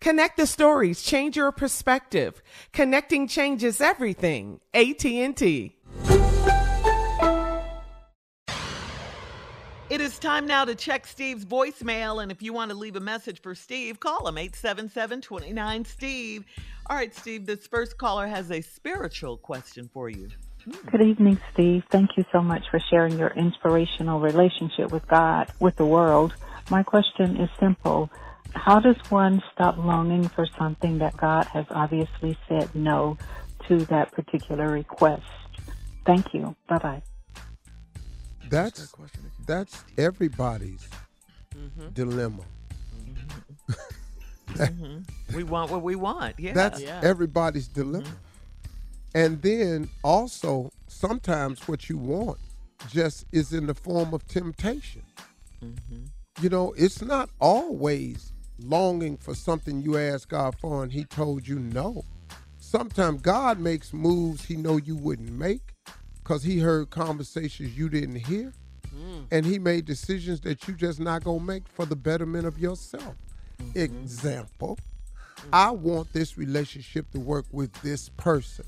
Connect the stories, change your perspective. Connecting changes everything. AT&T. It is time now to check Steve's voicemail, and if you want to leave a message for Steve, call him 877-29-STEVE. All right, Steve, this first caller has a spiritual question for you. Good evening, Steve. Thank you so much for sharing your inspirational relationship with God, with the world. My question is simple. How does one stop longing for something that God has obviously said no to that particular request? Thank you. Bye-bye. That's everybody's dilemma. Mm-hmm. We want what we want. Yeah. That's everybody's dilemma. Mm-hmm. And then also, sometimes what you want just is in the form of temptation. Mm-hmm. You know, it's not always longing for something you asked God for and he told you no. Sometimes God makes moves he know you wouldn't make because he heard conversations you didn't hear. Mm. And he made decisions that you just not going to make for the betterment of yourself. Mm-hmm. Example, I want this relationship to work with this person.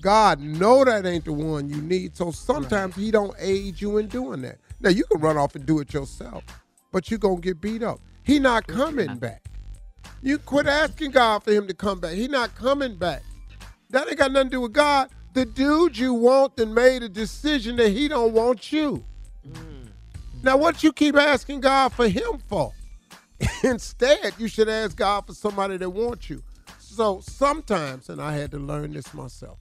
God know that ain't the one you need, so sometimes he don't aid you in doing that. Now, you can run off and do it yourself, but you're going to get beat up. He not coming back. You quit asking God for him to come back. He not coming back. That ain't got nothing to do with God. The dude you want then made a decision that he don't want you. Mm. Now, what you keep asking God for him for? Instead, you should ask God for somebody that wants you. So sometimes, and I had to learn this myself,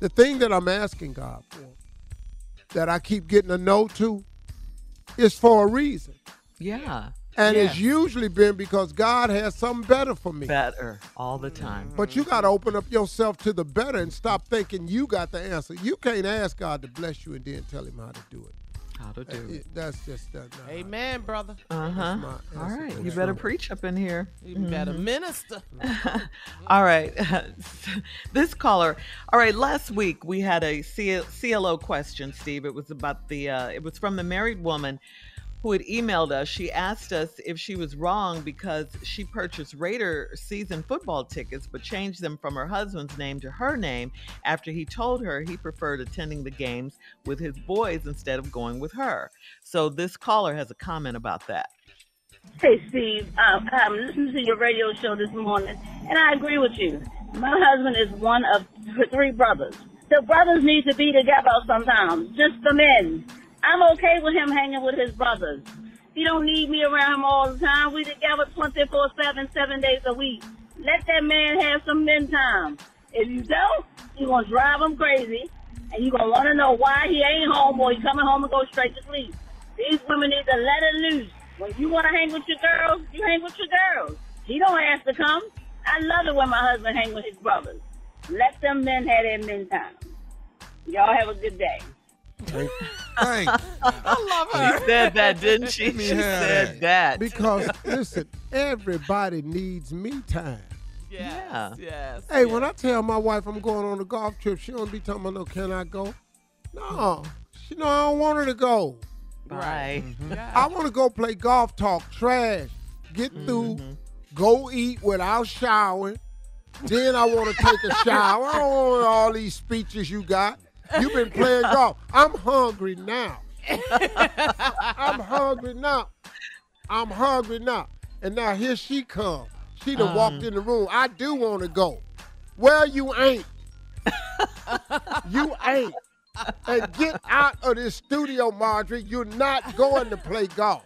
the thing that I'm asking God for, that I keep getting a no to, is for a reason. Yeah. And it's usually been because God has something better for me. Better all the time. But you got to open up yourself to the better and stop thinking you got the answer. You can't ask God to bless you and then tell him how to do it. How to do it. That's just that. Nah. Amen, brother. Uh-huh. All right. You better preach up in here. You better minister. All right. This caller. All right. Last week we had a CLO question, Steve. It was about the, it was from the married woman who had emailed us. She asked us if she was wrong because she purchased Raider season football tickets, but changed them from her husband's name to her name after he told her he preferred attending the games with his boys instead of going with her. So this caller has a comment about that. Hey, Steve, I'm listening to your radio show this morning, and I agree with you. My husband is one of three brothers. The brothers need to be together sometimes, just the men. I'm okay with him hanging with his brothers. He don't need me around him all the time. We together 24/7, 7 days a week. Let that man have some men time. If you don't, you're going to drive him crazy, and you're going to want to know why he ain't home or he's coming home and go straight to sleep. These women need to let it loose. When you want to hang with your girls, you hang with your girls. He don't have to come. I love it when my husband hangs with his brothers. Let them men have their men time. Y'all have a good day. Thank you. I love her. She said that, didn't she? She said that. Because, listen, everybody needs me time. Yes, yes. Hey, yes. When I tell my wife I'm going on a golf trip, she don't be talking about, no, can I go? No. She know I don't want her to go. Right. Mm-hmm. Yeah. I want to go play golf, talk trash, get through, go eat without showering. Then I want to take a shower. I don't want all these speeches you got. You've been playing golf. I'm hungry now. I'm hungry now. And now here she comes. She done walked in the room. I do want to go. Well, you ain't. You ain't. And get out of this studio, Marjorie. You're not going to play golf.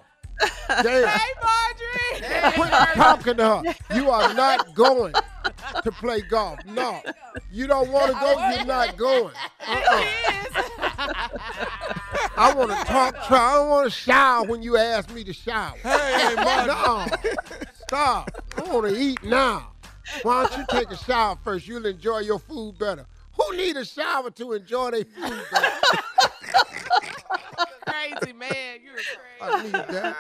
Damn. Hey, Marjorie. Hey. Quit talking to her. You are not going to play golf. No. You don't want to go, you're not going. I want to talk trash. I don't want to shower when you ask me to shower. Hey, no. Stop. I want to eat now. Why don't you take a shower first? You'll enjoy your food better. Who need a shower to enjoy their food better? Crazy, man. You're crazy. I need that.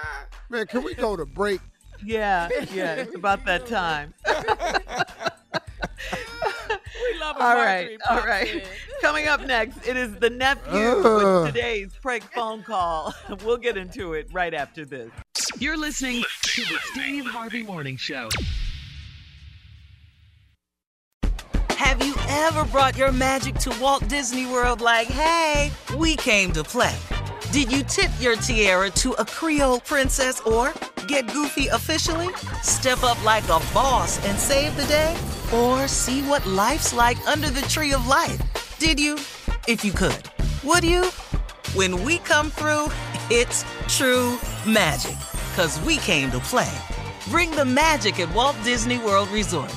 Man, can we go to break? Yeah, it's about that time. We love it. All right. Coming up next, it is the nephew with today's prank phone call. We'll get into it right after this. You're listening to the Steve Harvey Morning Show. Have you ever brought your magic to Walt Disney World like, hey, we came to play? Did you tip your tiara to a Creole princess or get goofy officially? Step up like a boss and save the day? Or see what life's like under the tree of life? Did you? If you could. Would you? When we come through, it's true magic. 'Cause we came to play. Bring the magic at Walt Disney World Resort.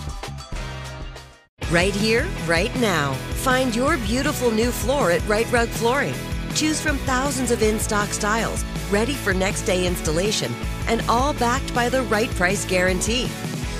Right here, right now. Find your beautiful new floor at Right Rug Flooring. Choose from thousands of in-stock styles, ready for next day installation, and all backed by the right price guarantee.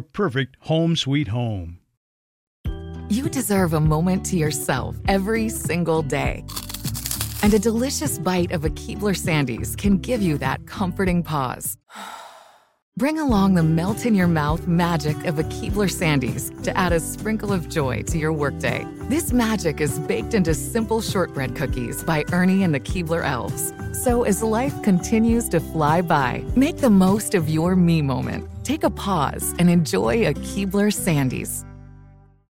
perfect home sweet home. You deserve a moment to yourself every single day. And a delicious bite of a Keebler Sandies can give you that comforting pause. Bring along the melt-in-your-mouth magic of a Keebler Sandies to add a sprinkle of joy to your workday. This magic is baked into simple shortbread cookies by Ernie and the Keebler Elves. So as life continues to fly by, make the most of your me moment. Take a pause and enjoy a Keebler Sandies.